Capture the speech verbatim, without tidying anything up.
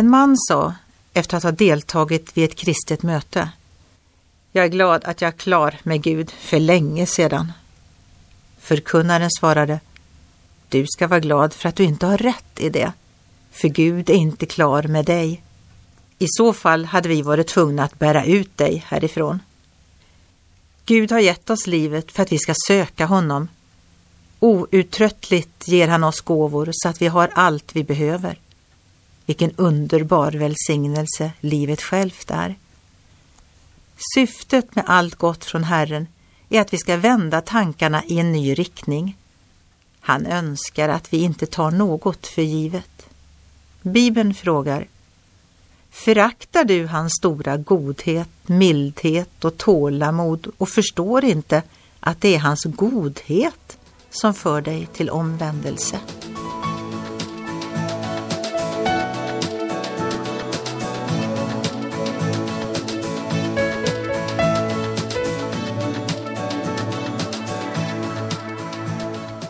En man sa, efter att ha deltagit vid ett kristet möte: "Jag är glad att jag är klar med Gud för länge sedan." Förkunnaren svarade: "Du ska vara glad för att du inte har rätt i det, för Gud är inte klar med dig. I så fall hade vi varit tvungna att bära ut dig härifrån." Gud har gett oss livet för att vi ska söka honom. Outtröttligt ger han oss gåvor så att vi har allt vi behöver. Vilken underbar välsignelse livet självt är. Syftet med allt gott från Herren är att vi ska vända tankarna i en ny riktning. Han önskar att vi inte tar något för givet. Bibeln frågar: "Föraktar du hans stora godhet, mildhet och tålamod och förstår inte att det är hans godhet som för dig till omvändelse?"